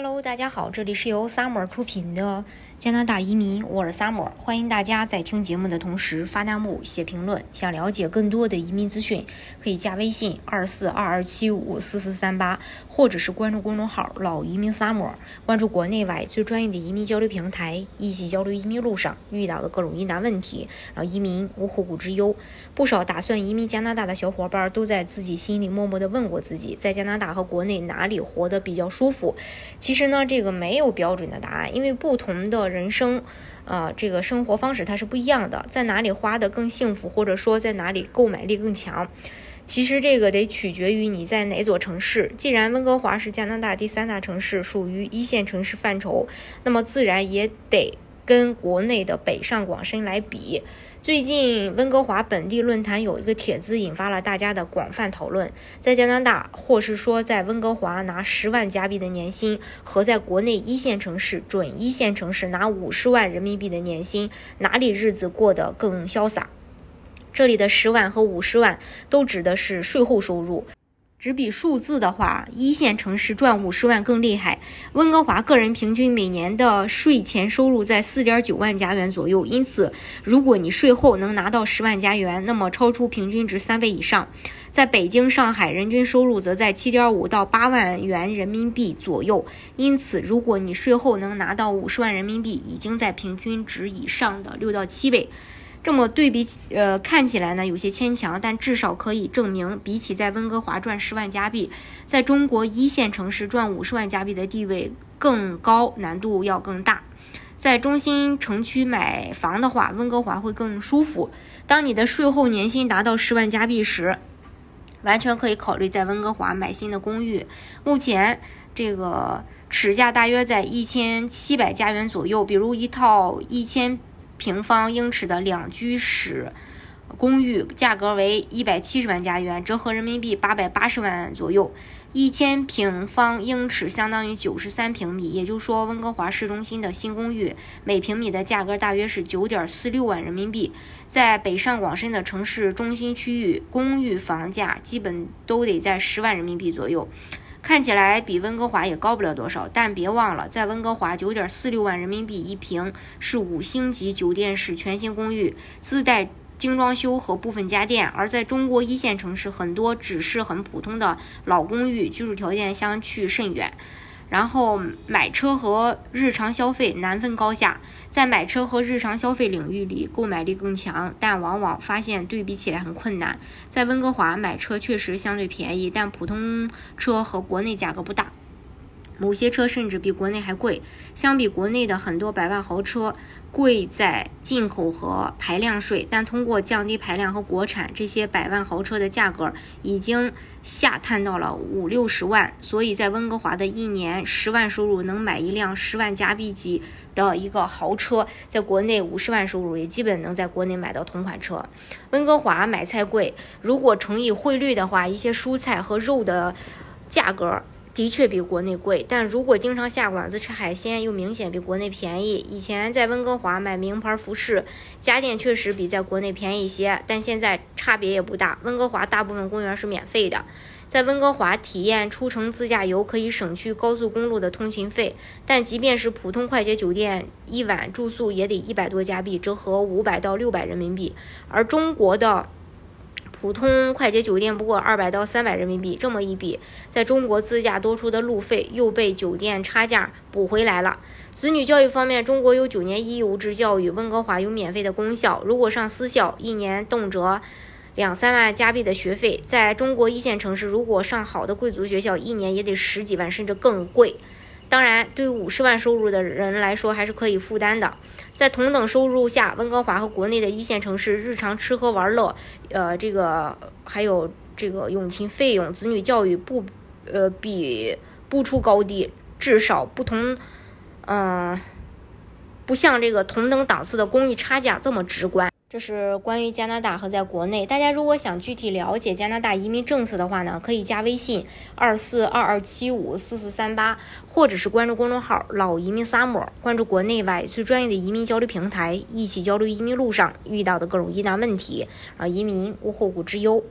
Hello， 大家好，这里是由 Summer 出品的加拿大移民，我是 Summer， 欢迎大家在听节目的同时发弹幕、写评论。想了解更多的移民资讯，可以加微信2422754438，或者是关注公众号“老移民 Summer”， 关注国内外最专业的移民交流平台，一起交流移民路上遇到的各种疑难问题，让移民无后顾之忧。不少打算移民加拿大的小伙伴都在自己心里默默地问过自己，在加拿大和国内哪里活得比较舒服？其实呢，这个没有标准的答案，因为不同的人生，这个生活方式它是不一样的。在哪里花的更幸福，或者说在哪里购买力更强，其实这个得取决于你在哪座城市。既然温哥华是加拿大第3大城市，属于一线城市范畴，那么自然也得跟国内的北上广深来比。最近温哥华本地论坛有一个帖子引发了大家的广泛讨论，在加拿大或是说在温哥华拿10万加币的年薪和在国内一线城市准一线城市拿50万人民币的年薪，哪里日子过得更潇洒？这里的10万和50万都指的是税后收入。只比数字的话，一线城市赚50万更厉害。温哥华个人平均每年的税前收入在 4.9 万加元左右，因此如果你税后能拿到10万加元，那么超出平均值3倍以上。在北京、上海，人均收入则在 7.5 到8万元人民币左右，因此如果你税后能拿到50万人民币，已经在平均值以上的6到7倍。这么对比，看起来呢有些牵强，但至少可以证明，比起在温哥华赚10万加币，在中国一线城市赚50万加币的地位更高，难度要更大。在中心城区买房的话，温哥华会更舒服。当你的税后年薪达到10万加币时，完全可以考虑在温哥华买新的公寓。目前这个尺价大约在1700加元左右，比如一套1000平方英尺的两居室公寓价格为170万加元，折合人民币880万左右。1000平方英尺相当于93平米，也就是说温哥华市中心的新公寓每平米的价格大约是 9.46 万人民币。在北上广深的城市中心区域，公寓房价基本都得在10万人民币左右。看起来比温哥华也高不了多少，但别忘了，在温哥华 9.46 万人民币一平是5星级酒店式全新公寓，自带精装修和部分家电。而在中国一线城市，很多只是很普通的老公寓，居住条件相去甚远，然后买车和日常消费难分高下。在买车和日常消费领域里，购买力更强，但往往发现对比起来很困难。在温哥华买车确实相对便宜，但普通车和国内价格不大，某些车甚至比国内还贵。相比国内的很多百万豪车贵在进口和排量税，但通过降低排量和国产，这些百万豪车的价格已经下探到了50-60万。所以在温哥华的一年10万收入能买一辆10万加币级的一个豪车，在国内50万收入也基本能在国内买到同款车。温哥华买菜贵，如果乘以汇率的话，一些蔬菜和肉的价格的确比国内贵，但如果经常下馆子吃海鲜，又明显比国内便宜。以前在温哥华买名牌服饰、家电确实比在国内便宜一些，但现在差别也不大。温哥华大部分公园是免费的，在温哥华体验出城自驾游可以省去高速公路的通勤费，但即便是普通快捷酒店，一晚住宿也得100多加币，折合500到600人民币，而中国的普通快捷酒店不过200到300人民币。这么一比，在中国自驾多出的路费又被酒店差价补回来了。子女教育方面，中国有9年义务制教育，温哥华有免费的公校，如果上私校，一年动辄2-3万加币的学费。在中国一线城市，如果上好的贵族学校，一年也得10几万甚至更贵。当然，对50万收入的人来说还是可以负担的。在同等收入下，温哥华和国内的一线城市日常吃喝玩乐，还有这个用勤费用、子女教育不出高低，至少不像这个同等档次的公寓差价这么直观。这是关于加拿大和在国内。大家如果想具体了解加拿大移民政策的话呢，可以加微信2422754438，或者是关注公众号老移民 Summer， 关注国内外最专业的移民交流平台，一起交流移民路上遇到的各种疑难问题，让移民无后顾之忧。